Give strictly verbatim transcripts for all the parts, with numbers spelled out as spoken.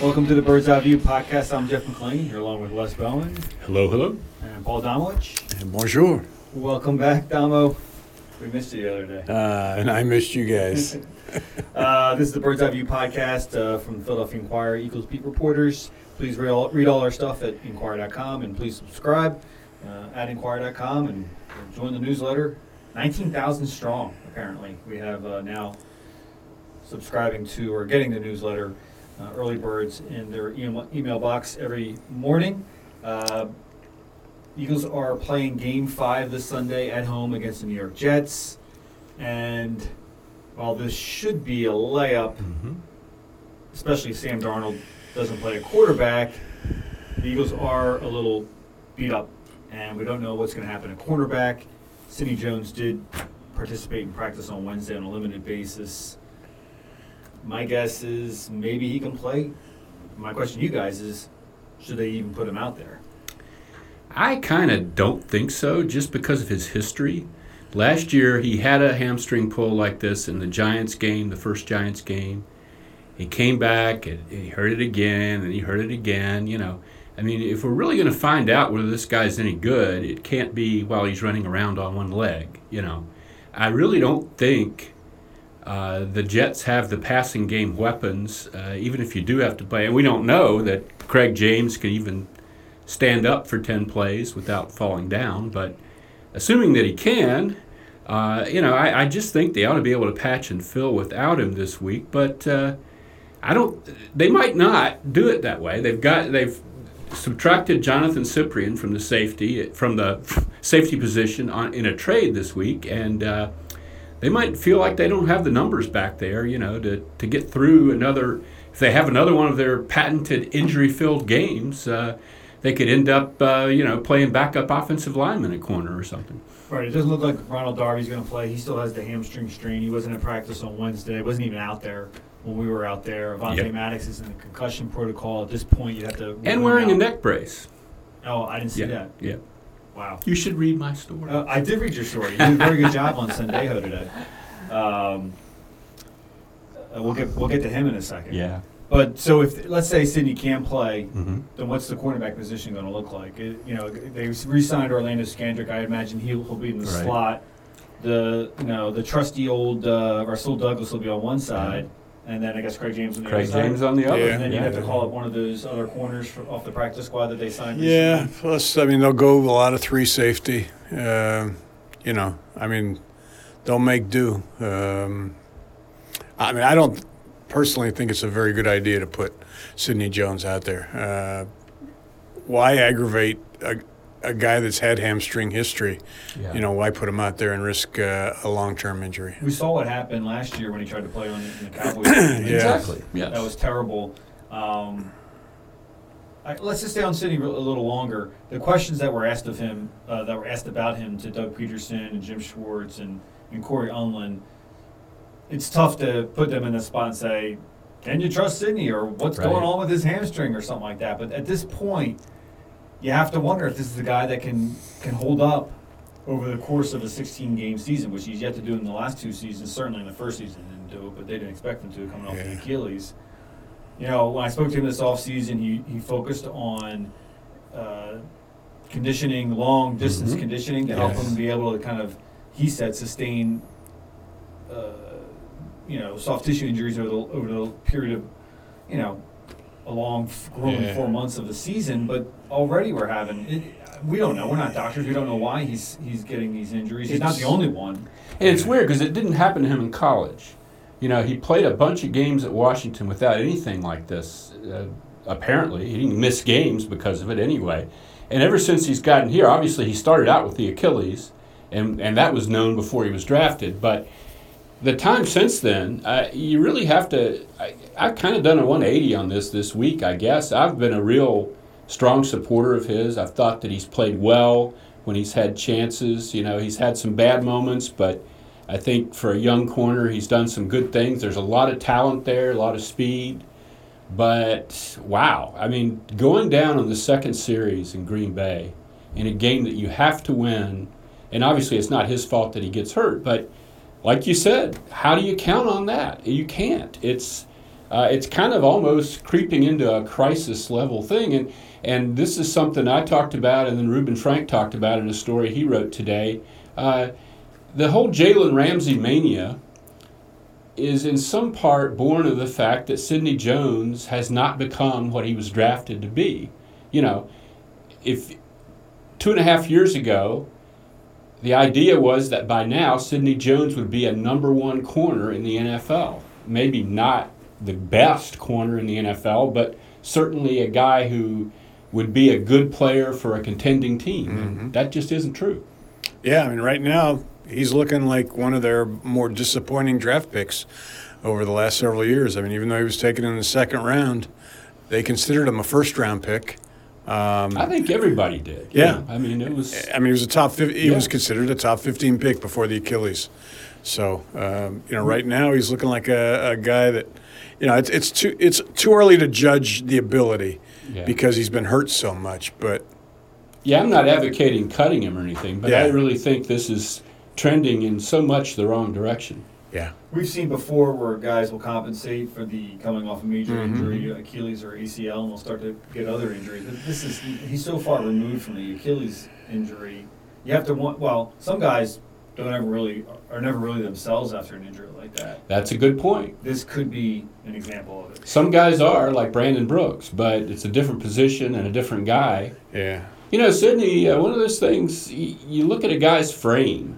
Welcome to the Birds Eye View podcast. I'm Jeff McLane, here along with Wes Bowen. Hello, hello. And Paul Domowicz. And bonjour. Welcome back, Domo. We missed you the other day. Uh, and I missed you guys. uh, this is the Birds Eye View podcast uh, from the Philadelphia Inquirer, Eagles Beat Reporters. Please read all, read all our stuff at Inquirer dot com, and please subscribe uh, at Inquirer dot com and join the newsletter. nineteen thousand strong, apparently. We have uh, now subscribing to or getting the newsletter uh, Early Birds in their email, email box every morning. Uh, Eagles are playing Game five this Sunday at home against the New York Jets. And while this should be a layup, mm-hmm. especially if Sam Darnold doesn't play a quarterback, the Eagles are a little beat up, and we don't know what's going to happen at cornerback. Sidney Jones did participate in practice on Wednesday on a limited basis. My guess is maybe he can play. My question to you guys is, should they even put him out there? I kind of don't think so, just because of his history. Last year, he had a hamstring pull like this in the Giants game, the first Giants game. He came back, and he hurt it again, and he hurt it again, you know. I mean, if we're really going to find out whether this guy's any good, it can't be while he's running around on one leg, you know. I really don't think uh, the Jets have the passing game weapons, uh, even if you do have to play. And we don't know that Craig James can even stand up for ten plays without falling down, but assuming that he can, uh, you know, I, I just think they ought to be able to patch and fill without him this week. But uh, I don't. They might not do it that way. They've got they've subtracted Jonathan Cyprian from the safety from the safety position on, in a trade this week, and uh, they might feel like they don't have the numbers back there, you know, to to get through another. If they have another one of their patented injury-filled games, Uh, they could end up, uh, you know, playing backup offensive lineman at corner or something. Right. It doesn't look like Ronald Darby's going to play. He still has the hamstring strain. He wasn't at practice on Wednesday. He wasn't even out there when we were out there. Avonte yep. Maddox is in the concussion protocol. At this point, you have to. And wearing a neck brace. Oh, I didn't see yep. that. Yeah. Wow. You should read my story. Uh, I did read your story. You did a very good job on Sendejo today. Um, we'll get we'll get to him in a second. Yeah. But so if let's say Sidney can play, mm-hmm. then what's the cornerback position going to look like? It, you know, they re-signed Orlando Skandrick. I imagine he'll, he'll be in the right. slot. The you know the trusty old uh, Rasul Douglas will be on one side, mm-hmm. and then I guess Craig James on the Craig other James side. Craig James on the other. Yeah. And then yeah. you have to call up one of those other corners for, off the practice squad that they signed. Yeah. Recently. Plus, I mean, they'll go with a lot of three safety. Uh, you know, I mean, they'll make do. Um, I mean, I don't. personally think it's a very good idea to put Sidney Jones out there. Uh, why aggravate a, a guy that's had hamstring history? Yeah. You know, why put him out there and risk uh, a long-term injury? We saw what happened last year when he tried to play on the, the Cowboys. yeah. Exactly. Yes. That was terrible. Um, I, let's just stay on Sidney a little longer. The questions that were asked of him, uh, that were asked about him to Doug Peterson and Jim Schwartz and, and Corey Unlin, it's tough to put them in the spot and say, can you trust Sidney or what's right. going on with his hamstring or something like that? But at this point, you have to wonder if this is a guy that can, can hold up over the course of a sixteen-game season, which he's yet to do in the last two seasons. Certainly in the first season he didn't do it, but they didn't expect him to coming off yeah. the Achilles. You know, when I spoke to him this offseason, he, he focused on uh, conditioning, long-distance mm-hmm. conditioning to yes. help him be able to kind of, he said, sustain uh, – you know, soft tissue injuries over the, over the period of, you know, a long, grueling yeah. four months of the season. But already we're having it, we don't know. We're not doctors. We don't know why he's he's getting these injuries. He's it's, not the only one. And it's weird because it didn't happen to him in college. You know, he played a bunch of games at Washington without anything like this. Uh, apparently, he didn't miss games because of it anyway. And ever since he's gotten here, obviously he started out with the Achilles, and and that was known before he was drafted, but. The time since then, uh, you really have to, I, I've kind of done a one eighty on this this week, I guess. I've been a real strong supporter of his. I've thought that he's played well when he's had chances. You know, he's had some bad moments, but I think for a young corner, he's done some good things. There's a lot of talent there, a lot of speed. But, wow, I mean, going down on the second series in Green Bay in a game that you have to win, and obviously it's not his fault that he gets hurt, but like you said, how do you count on that? You can't. It's uh, it's kind of almost creeping into a crisis level thing. And and this is something I talked about, and then Reuben Frank talked about in a story he wrote today. Uh, the whole Jalen Ramsey mania is in some part born of the fact that Sidney Jones has not become what he was drafted to be. You know, if two and a half years ago, the idea was that by now Sidney Jones would be a number one corner in the N F L. Maybe not the best corner in the N F L, but certainly a guy who would be a good player for a contending team. Mm-hmm. And that just isn't true. Yeah, I mean, right now he's looking like one of their more disappointing draft picks over the last several years. I mean, even though he was taken in the second round, they considered him a first-round pick. Um, I think everybody did. Yeah, you know? I mean it was. I mean, he was a top. He yeah. was considered a top fifteen pick before the Achilles. So um, you know, right now he's looking like a, a guy that, you know, it's it's too it's too early to judge the ability yeah. because he's been hurt so much. But yeah, I'm not advocating cutting him or anything, but yeah. I really think this is trending in so much the wrong direction. Yeah, we've seen before where guys will compensate for the coming off a major mm-hmm. injury, Achilles or A C L, and they'll start to get other injuries. But this is, he's so far removed from the Achilles injury. You have to want, well, some guys don't ever really, are never really themselves after an injury like that. That's a good point. This could be an example of it. Some guys are, like Brandon Brooks, but it's a different position and a different guy. Yeah. You know, Sidney, uh, one of those things, y- you look at a guy's frame,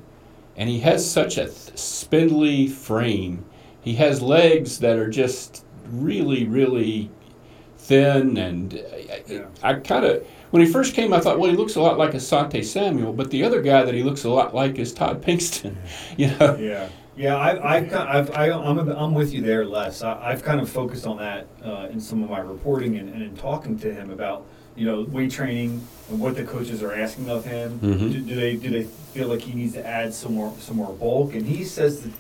and he has such a th- spindly frame. He has legs that are just really, really thin. And I, yeah. I kind of, when he first came, I thought, well, he looks a lot like Asante Samuel. But the other guy that he looks a lot like is Todd Pinkston. You know? Yeah, yeah. I, I, I've, I, I'm, a, I'm with you there, Les. I, I've kind of focused on that uh, in some of my reporting and, and in talking to him about, you know, weight training and what the coaches are asking of him. Mm-hmm. Do, do they do they feel like he needs to add some more some more bulk? And he says that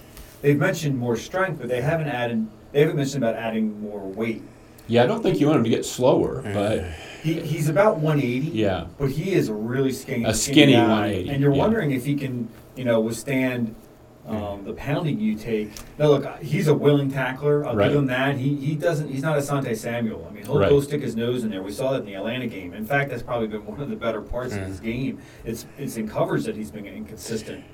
they've mentioned more strength, but they haven't added they haven't mentioned about adding more weight. Yeah, I don't think you want him to get slower, yeah. but he he's about one eighty. Yeah, but he is a really skinny a skinny, skinny guy, one eighty. And you're yeah. wondering if he can, you know, withstand um, the pounding you take. Now look, he's a willing tackler. I'll right. give him that. He he doesn't. He's not Asante Samuel. I mean, he'll right. go stick his nose in there. We saw that in the Atlanta game. In fact, that's probably been one of the better parts mm. of his game. It's it's in coverage that he's been inconsistent.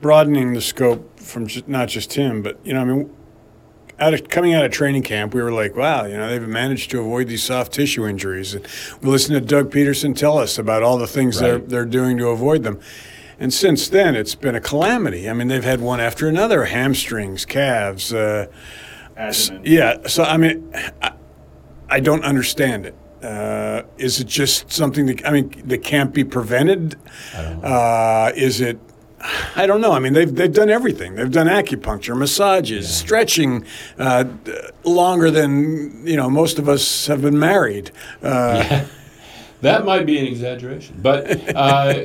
Broadening the scope from just, not just him, but you know, I mean, out of coming out of training camp, we were like, wow, you know, they've managed to avoid these soft tissue injuries. And we listened to Doug Peterson tell us about all the things right. they're they're doing to avoid them. And since then, it's been a calamity. I mean, they've had one after another: hamstrings, calves. Uh, Abdomen. Yeah. So, I mean, I, I don't understand it. Uh, is it just something that, I mean, that can't be prevented? I don't know. Uh, is it? I don't know. I mean, they've they've done everything. They've done acupuncture, massages, yeah. stretching, uh, longer than, you know, most of us have been married. Uh, yeah. That might be an exaggeration, but uh,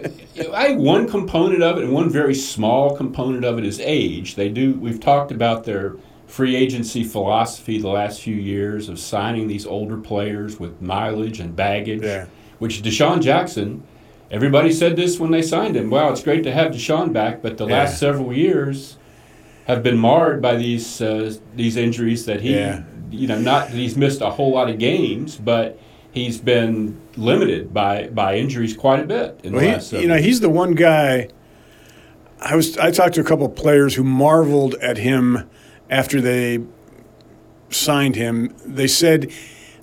I think one component of it, and one very small component of it, is age. They do. We've talked about their free agency philosophy the last few years of signing these older players with mileage and baggage, yeah. which DeSean Jackson, everybody said this when they signed him. Wow, it's great to have DeSean back, but the yeah. last several years have been marred by these uh, these injuries that he, yeah. you know, not that he's missed a whole lot of games, but he's been limited by, by injuries quite a bit. In well, the last he, you know, he's the one guy. I was I talked to a couple of players who marveled at him after they signed him. They said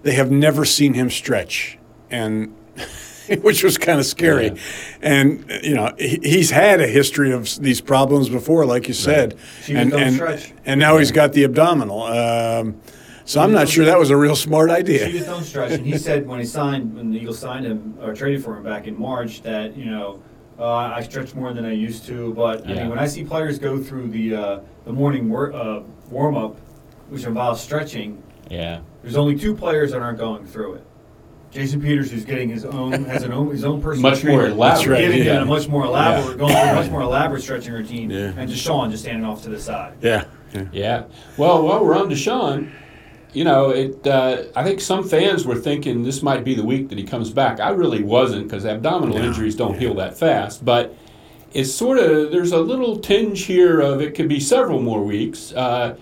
they have never seen him stretch, and which was kind of scary. Yeah. And you know, he, he's had a history of these problems before, like you said, right. and and, stretch. and now yeah. he's got the abdominal. Um, So I'm not sure that was a real smart idea. He just don't stretch. And he said when he signed, when the Eagles signed him or traded for him back in March, that, you know, uh, I stretch more than I used to. But yeah. I mean, when I see players go through the uh, the morning wor- uh, warm up, which involves stretching, yeah, there's only two players that aren't going through it. Jason Peters, who's getting his own, has an own his own personal much more elaborate, giving yeah. him a much more elaborate, yeah. going through a much more elaborate stretching routine, yeah. and DeSean just standing off to the side. Yeah, yeah. yeah. Well, while we're on DeSean, you know, it. Uh, I think some fans were thinking this might be the week that he comes back. I really wasn't, because abdominal no, injuries don't yeah. heal that fast. But it's sort of, there's a little tinge here of it could be several more weeks. Uh,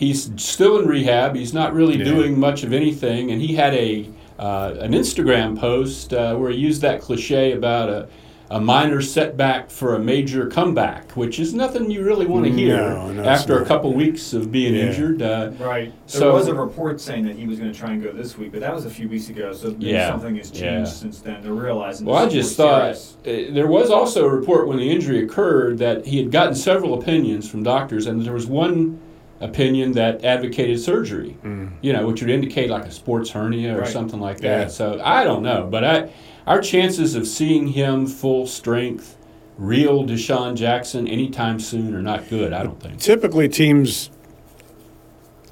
He's still in rehab. He's not really yeah. doing much of anything. And he had a uh, an Instagram post uh, where he used that cliche about a, a minor setback for a major comeback, which is nothing you really want to hear no, no, after a couple weeks of being yeah. injured. Uh, right. So there was a report saying that he was going to try and go this week, but that was a few weeks ago. So maybe yeah, something has changed yeah. since then. They're realizing. Well, I just thought uh, there was also a report when the injury occurred that he had gotten several opinions from doctors, and there was one opinion that advocated surgery, mm. you know, which would indicate like a sports hernia or right. something like that. Yeah. So I don't know, but I, our chances of seeing him full strength, real DeSean Jackson anytime soon are not good. I don't think. Typically, teams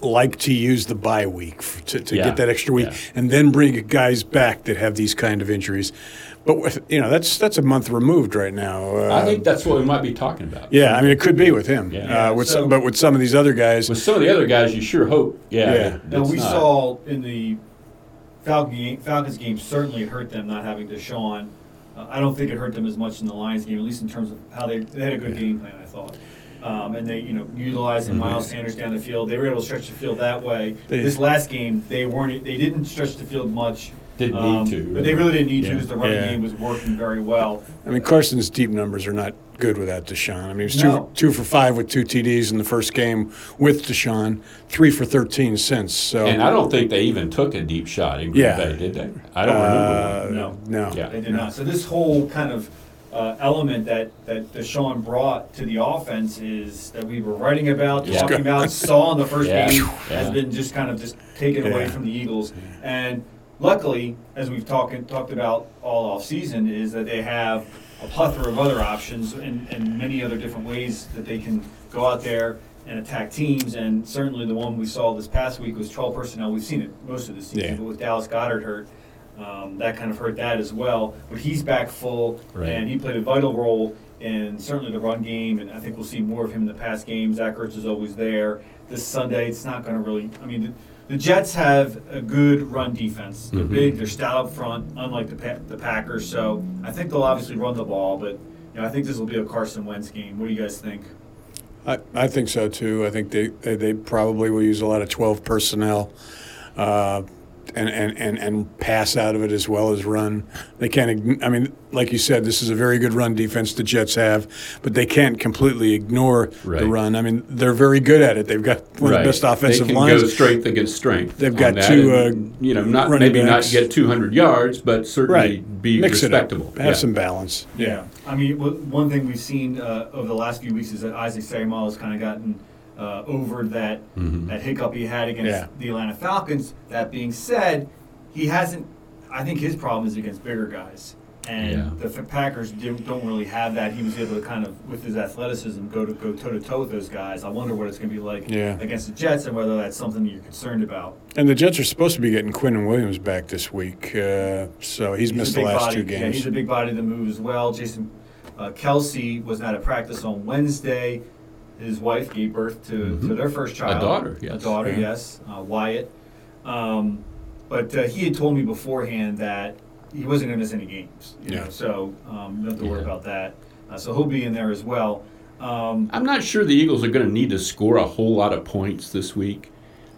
like to use the bye week for, to, to yeah. get that extra week, yeah. and then bring guys back that have these kind of injuries. But you know, that's that's a month removed right now. Uh, I think that's what we might be talking about. Yeah, I mean, it could be with him. Yeah. Uh, with so, some, but with some of these other guys. With some of the other guys, you sure hope. Yeah. yeah. Now, we not. saw in the Falcons game, certainly it hurt them not having DeSean. Uh, I don't think it hurt them as much in the Lions game, at least in terms of how they, they had a good yeah. game plan, I thought. Um, and they, you know, utilizing mm-hmm. Miles Sanders down the field. They were able to stretch the field that way. They, this last game, they weren't. They didn't stretch the field much. Didn't um, need to. Really. But they really didn't need yeah. to because the running yeah. game was working very well. I mean, Carson's deep numbers are not good without DeSean. I mean, he was two, no. two for five with two T Ds in the first game with DeSean, three for thirteen since. So. And I don't think they even took a deep shot in Green yeah. Bay, did they? I don't uh, remember that. No. No. Yeah. They did no. not. So this whole kind of uh, element that, that DeSean brought to the offense is that we were writing about, yeah. talking about, saw in the first yeah. game, yeah. has been just kind of just taken yeah. away from the Eagles. Yeah. And luckily, as we've talked talked about all offseason, is that they have a plethora of other options and, and many other different ways that they can go out there and attack teams. And certainly the one we saw this past week was twelve personnel. We've seen it most of the season, yeah. but with Dallas Goedert hurt, um, that kind of hurt that as well. But he's back full, right. and he played a vital role in certainly the run game, and I think we'll see more of him in the past game. Zach Ertz is always there. This Sunday, it's not going to really – I mean. The Jets have a good run defense. They're mm-hmm. big. They're stout up front, unlike the pa- the Packers. So I think they'll obviously run the ball, but you know, I think this will be a Carson Wentz game. What do you guys think? I, I think so too. I think they, they, they probably will use a lot of twelve personnel, uh, and, and, and and pass out of it as well as run. They can't. I mean, like you said, this is a very good run defense the Jets have, but they can't completely ignore right. the run. I mean, they're very good at it. They've got one right. of the best offensive they can lines. They go strength against strength. They've got two, and, uh, you know, not maybe backs. Not get two hundred yards, but certainly right. be Mix respectable. It up. Have yeah. some balance. Yeah. yeah. I mean, one thing we've seen uh, over the last few weeks is that Isaiah Samuel has kind of gotten uh, over that mm-hmm. that hiccup he had against yeah. the Atlanta Falcons. That being said, he hasn't. I think his problem is against bigger guys. And yeah. the Packers don't really have that. He was able to kind of, with his athleticism, go to go toe to toe with those guys. I wonder what it's going to be like yeah. against the Jets, and whether that's something you're concerned about. And the Jets are supposed to be getting Quinton Williams back this week, uh, so he's, he's missed the last body. two games. Yeah, he's a big body that moves as well. Jason uh, Kelsey was not at practice on Wednesday. His wife gave birth to, mm-hmm. to their first child, a daughter. Yes, a daughter. Yeah. Yes, uh, Wyatt. Um, but uh, he had told me beforehand that he wasn't going to miss any games, you yeah. know, so um, don't have to worry yeah. about that. Uh, so he'll be in there as well. Um, I'm not sure the Eagles are going to need to score a whole lot of points this week.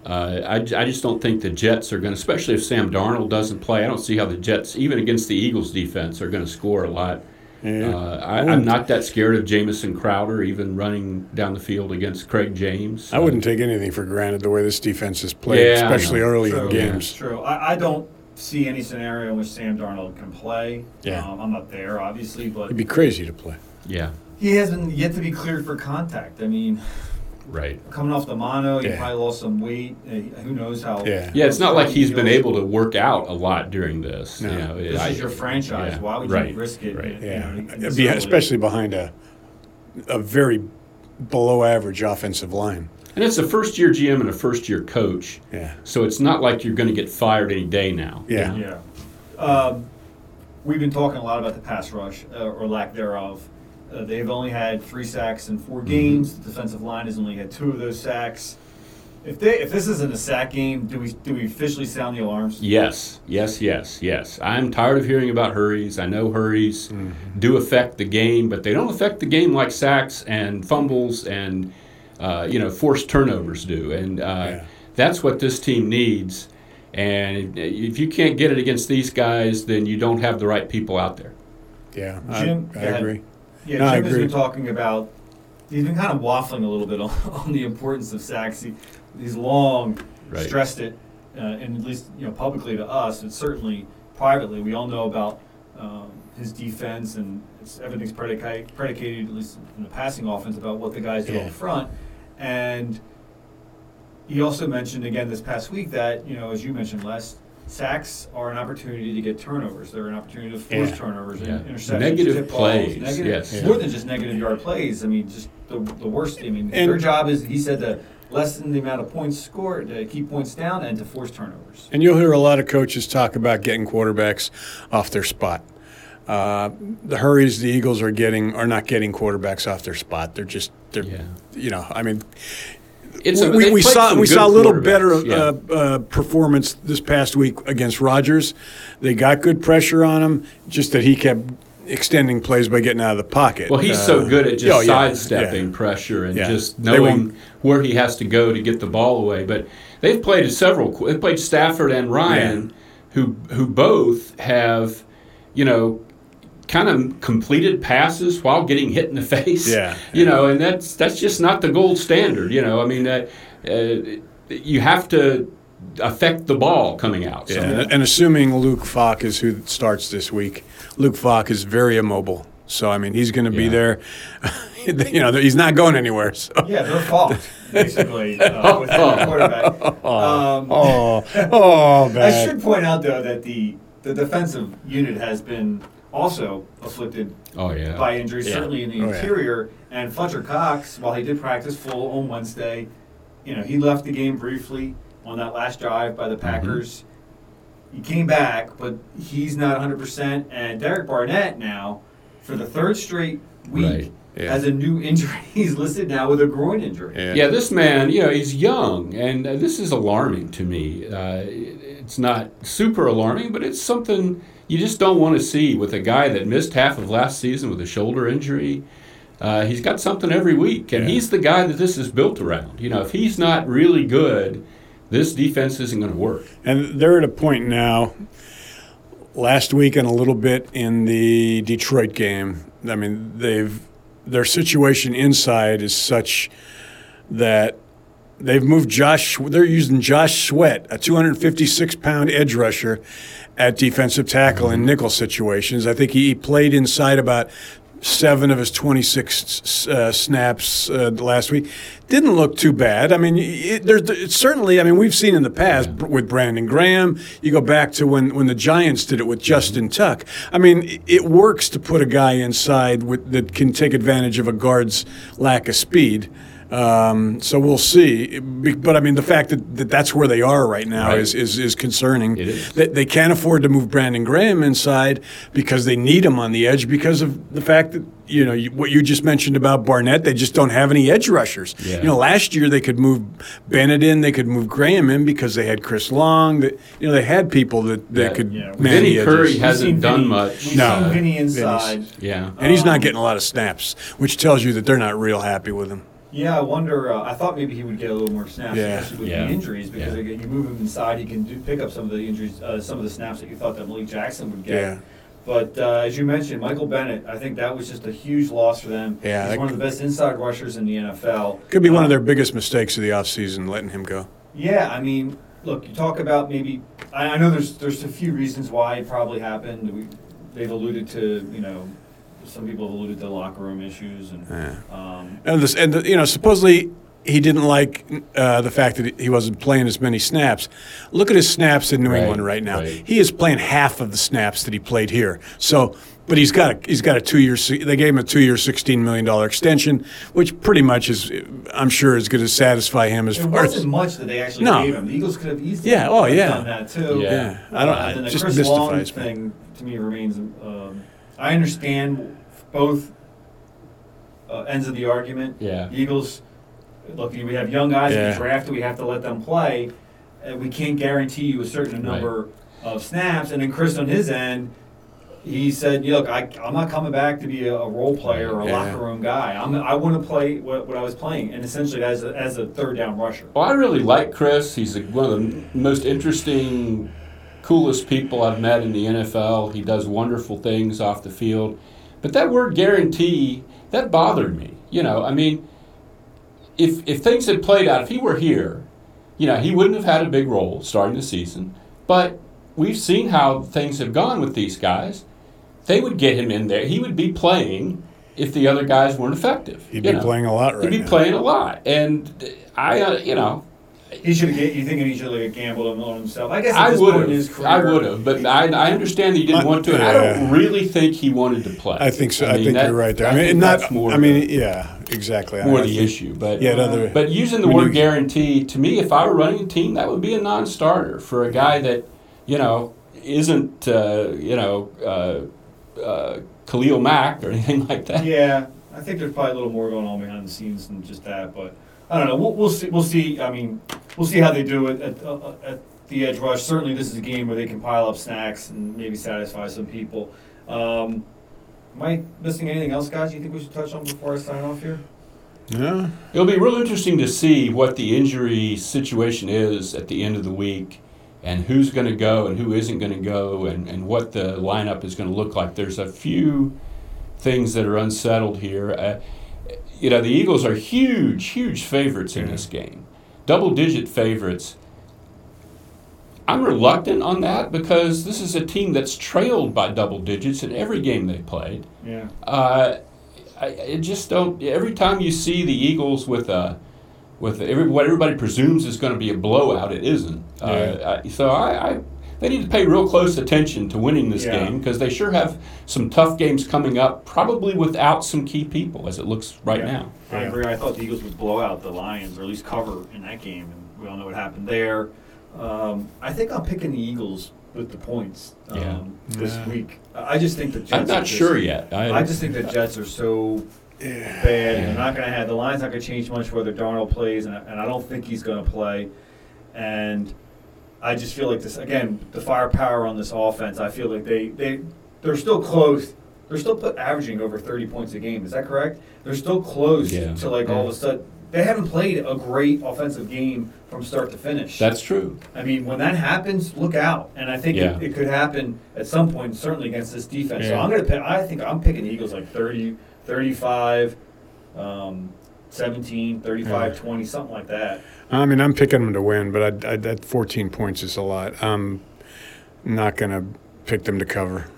Uh, I, I just don't think the Jets are going to, especially if Sam Darnold doesn't play. I don't see how the Jets, even against the Eagles' defense, are going to score a lot. Yeah. Uh, I, I'm not that scared of Jamison Crowder even running down the field against Craig James. I wouldn't uh, take anything for granted the way this defense is played, yeah, especially early true, in games. Yeah, true. I, I don't see any scenario in which Sam Darnold can play. Yeah. Um, I'm not there, obviously, but it'd be crazy to play. Yeah. He hasn't yet to be cleared for contact. I mean, right. coming off the mono, yeah. he probably lost some weight. Who knows how. Yeah, yeah it's not like he's been able to work out a lot during this. No. You know, this it, is your franchise. Yeah. Why would right. you risk it? Right. Yeah. You know, yeah. Especially behind a, a very below average offensive line. And it's a first-year G M and a first-year coach, yeah. so it's not like you're going to get fired any day now. Yeah. You know? Yeah. Um, we've been talking a lot about the pass rush, uh, or lack thereof. Uh, they've only had three sacks in four games. Mm-hmm. The defensive line has only had two of those sacks. If they, if this isn't a sack game, do we do we officially sound the alarms? Yes, yes, yes, yes. I'm tired of hearing about hurries. I know hurries mm-hmm. do affect the game, but they don't affect the game like sacks and fumbles and uh, you know, forced turnovers do. And uh, yeah. that's what this team needs. And if you can't get it against these guys, then you don't have the right people out there. Yeah, Jim, I, I agree. Yeah, no, Jim I agree. has been talking about, he's been kind of waffling a little bit on, on the importance of sacks. He, he's long right. stressed it, uh, and at least you know publicly to us, and certainly privately, we all know about um, his defense, and it's, everything's predicated, predicated, at least in the passing offense, about what the guys do yeah. up front. And he also mentioned again this past week that, you know, as you mentioned, Les, sacks are an opportunity to get turnovers. They're an opportunity to force yeah. turnovers yeah. and interceptions. Negative plays. Balls, negative, yes. yeah. More than just negative yard plays. I mean, just the, the worst. I mean, and their job is, he said, to lessen the amount of points scored, to keep points down, and to force turnovers. And you'll hear a lot of coaches talk about getting quarterbacks off their spot. Uh, the hurries the Eagles are getting are not getting quarterbacks off their spot. They're just, they're, yeah. you know, I mean – It's a, we, we saw we saw a little better yeah. uh, uh, performance this past week against Rodgers. They got good pressure on him, just that he kept extending plays by getting out of the pocket. Well, he's uh, so good at just oh, sidestepping yeah. pressure and yeah. just knowing where he has to go to get the ball away. But they've played several. They played Stafford and Ryan, yeah. who who both have, you know, kind of completed passes while getting hit in the face, yeah. you know, and that's that's just not the gold standard, you know. I mean, uh, uh, you have to affect the ball coming out. Yeah. And, and assuming Luke Falk is who starts this week, Luke Falk is very immobile. So, I mean, he's going to be yeah. there. You know, he's not going anywhere. So. Yeah, they're Falk, basically, uh, with the quarterback. Um, oh, oh, bad. I should point out, though, that the, the defensive unit has been – also afflicted oh, yeah. by injuries, yeah. certainly in the oh, interior. Yeah. And Fletcher Cox, while he did practice full on Wednesday, you know, he left the game briefly on that last drive by the Packers. Mm-hmm. He came back, but he's not one hundred percent. And Derek Barnett now, for the third straight week, right. yeah. has a new injury. He's listed now with a groin injury. Yeah. yeah, this man, you know, he's young, and this is alarming to me. Uh, it's not super alarming, but it's something you just don't want to see with a guy that missed half of last season with a shoulder injury. Uh, he's got something every week, and yeah. he's the guy that this is built around. You know, if he's not really good, this defense isn't going to work. And they're at a point now, last week and a little bit in the Detroit game, I mean, they've their situation inside is such that they've moved Josh – they're using Josh Sweat, a two hundred fifty-six pound edge rusher, at defensive tackle in nickel situations. I think he played inside about seven of his twenty-six uh, snaps uh, last week. Didn't look too bad. I mean, it, there's it certainly, I mean, we've seen in the past yeah. with Brandon Graham. You go back to when, when the Giants did it with Justin yeah. Tuck. I mean, it, it works to put a guy inside with, that can take advantage of a guard's lack of speed. Um, so we'll see. But, I mean, the fact that, that that's where they are right now right. Is, is, is concerning. It is. They, they can't afford to move Brandon Graham inside because they need him on the edge because of the fact that, you know, you, what you just mentioned about Barnett, they just don't have any edge rushers. Yeah. You know, last year they could move Bennett in, they could move Graham in because they had Chris Long. That, you know, they had people that, that yeah. could yeah. man the edges. Vinny Curry hasn't done Vinny, much. We've no. seen Vinny inside. Vinny's, yeah. And he's not getting a lot of snaps, which tells you that they're not real happy with him. Yeah, I wonder. Uh, I thought maybe he would get a little more snaps, yeah. especially with yeah. the injuries, because yeah. again, you move him inside, he can do, pick up some of the injuries, uh, some of the snaps that you thought that Malik Jackson would get. Yeah. But uh, as you mentioned, Michael Bennett, I think that was just a huge loss for them. Yeah, he's one could, of the best inside rushers in the N F L. Could be um, one of their biggest mistakes of the offseason, letting him go. Yeah, I mean, look, you talk about maybe. I, I know there's there's a few reasons why it probably happened. We, they've alluded to, you know. Some people have alluded to locker room issues, and yeah. um, and, this, and the, you know, supposedly he didn't like uh, the fact that he wasn't playing as many snaps. Look at his snaps in New right, England right now. Right. He is playing half of the snaps that he played here. So, but he's got a, he's got a two year. They gave him a two year, sixteen million dollar extension, which pretty much is, I'm sure, is going to satisfy him as it far as. It wasn't much that they actually no. gave him. The Eagles could have easily yeah, oh yeah, done that too. Yeah, yeah. I don't. Uh, I, and the just Chris Long thing me. to me remains. Um, I understand both uh, ends of the argument. Yeah. Eagles, look, we have young guys yeah. in the draft. We have to let them play. Uh, we can't guarantee you a certain number right. of snaps. And then Chris on his end, he said, "Look, I, I'm not coming back to be a, a role player or a yeah. locker room guy. I'm, I want to play what, what I was playing, and essentially as a, as a third down rusher." Well, I really like Chris. He's a, one of the most interesting, coolest people I've met in the N F L. He does wonderful things off the field. But that word guarantee, that bothered me. You know, I mean, if if things had played out, if he were here, you know, he wouldn't have had a big role starting the season. But we've seen how things have gone with these guys. They would get him in there. He would be playing if the other guys weren't effective. He'd be know. playing a lot right now. He'd be now. playing a lot. And I, uh, you know. He should get, you think he should have gambled on himself? I guess at I this point in his career. I would have, but I, I understand he didn't want to, and yeah. I don't really think he wanted to play. I think so. I, I mean, think that, you're right there. I, I mean, not. More I mean, yeah, exactly. More I the think, issue, but yeah, no, but using the word you, guarantee to me, if I were running a team, that would be a non-starter for a guy that you know isn't uh, you know uh, uh, Khalil Mack or anything like that. Yeah, I think there's probably a little more going on behind the scenes than just that, but. I don't know. We'll, we'll see. We'll see. I mean, we'll see how they do it at, uh, at the edge rush. Certainly, this is a game where they can pile up snacks and maybe satisfy some people. Um, am I missing anything else, guys? You think we should touch on before I sign off here? Yeah. It'll be real interesting to see what the injury situation is at the end of the week, and who's going to go and who isn't going to go, and, and what the lineup is going to look like. There's a few things that are unsettled here. Uh, You know, the Eagles are huge, huge favorites in this game. Double-digit favorites. I'm reluctant on that because this is a team that's trailed by double digits in every game they played. Yeah. Uh, I, I just don't. Every time you see the Eagles with a, with a, every, what everybody presumes is going to be a blowout, it isn't. Yeah. Uh, I, so I, I, they need to pay real close attention to winning this yeah. game because they sure have some tough games coming up, probably without some key people, as it looks right yeah. now. I agree. I thought the Eagles would blow out the Lions, or at least cover in that game, and we all know what happened there. Um, I think I'm picking the Eagles with the points um, yeah. this yeah. week. I just think the Jets I'm not are just, sure yet. I, I just think the Jets are so yeah. bad. Yeah. They're not going to have – the Lions not going to change much whether Darnold plays, and I, and I don't think he's going to play. And – I just feel like this, again, the firepower on this offense, I feel like they, they, they're still close. They're still averaging over thirty points a game. Is that correct? They're still close yeah. to, like, yeah. all of a sudden. They haven't played a great offensive game from start to finish. That's true. I mean, when that happens, look out. And I think yeah. it, it could happen at some point, certainly against this defense. Yeah. So I'm going to pick, I think I'm picking the Eagles like thirty, thirty-five, um, seventeen, thirty-five, yeah. twenty, something like that. I mean, I'm picking them to win, but I, I, that fourteen points is a lot. I'm not going to pick them to cover.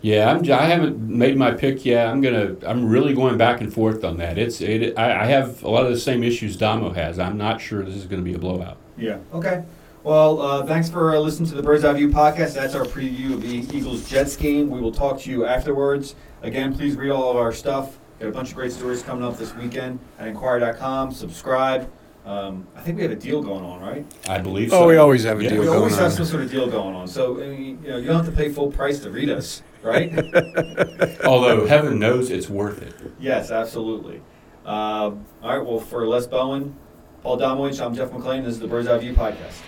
Yeah, I'm, I haven't made my pick yet. I'm gonna. I'm really going back and forth on that. It's. It. I, I have a lot of the same issues Damo has. I'm not sure this is going to be a blowout. Yeah. Okay. Well, uh, thanks for uh, listening to the Bird's Eye View podcast. That's our preview of the Eagles-Jets game. We will talk to you afterwards. Again, please read all of our stuff. Got a bunch of great stories coming up this weekend at Inquirer dot com. Subscribe. Um, I think we have a deal going on, right? I believe so. Oh, we always have a yeah, deal going on. We always have some sort of deal going on. So, I mean, you know, you don't have to pay full price to read us, right? Although, heaven knows it's worth it. Yes, absolutely. Um, all right, well, for Les Bowen, Paul Domowicz, I'm Jeff McLane. This is the Bird's Eye View podcast.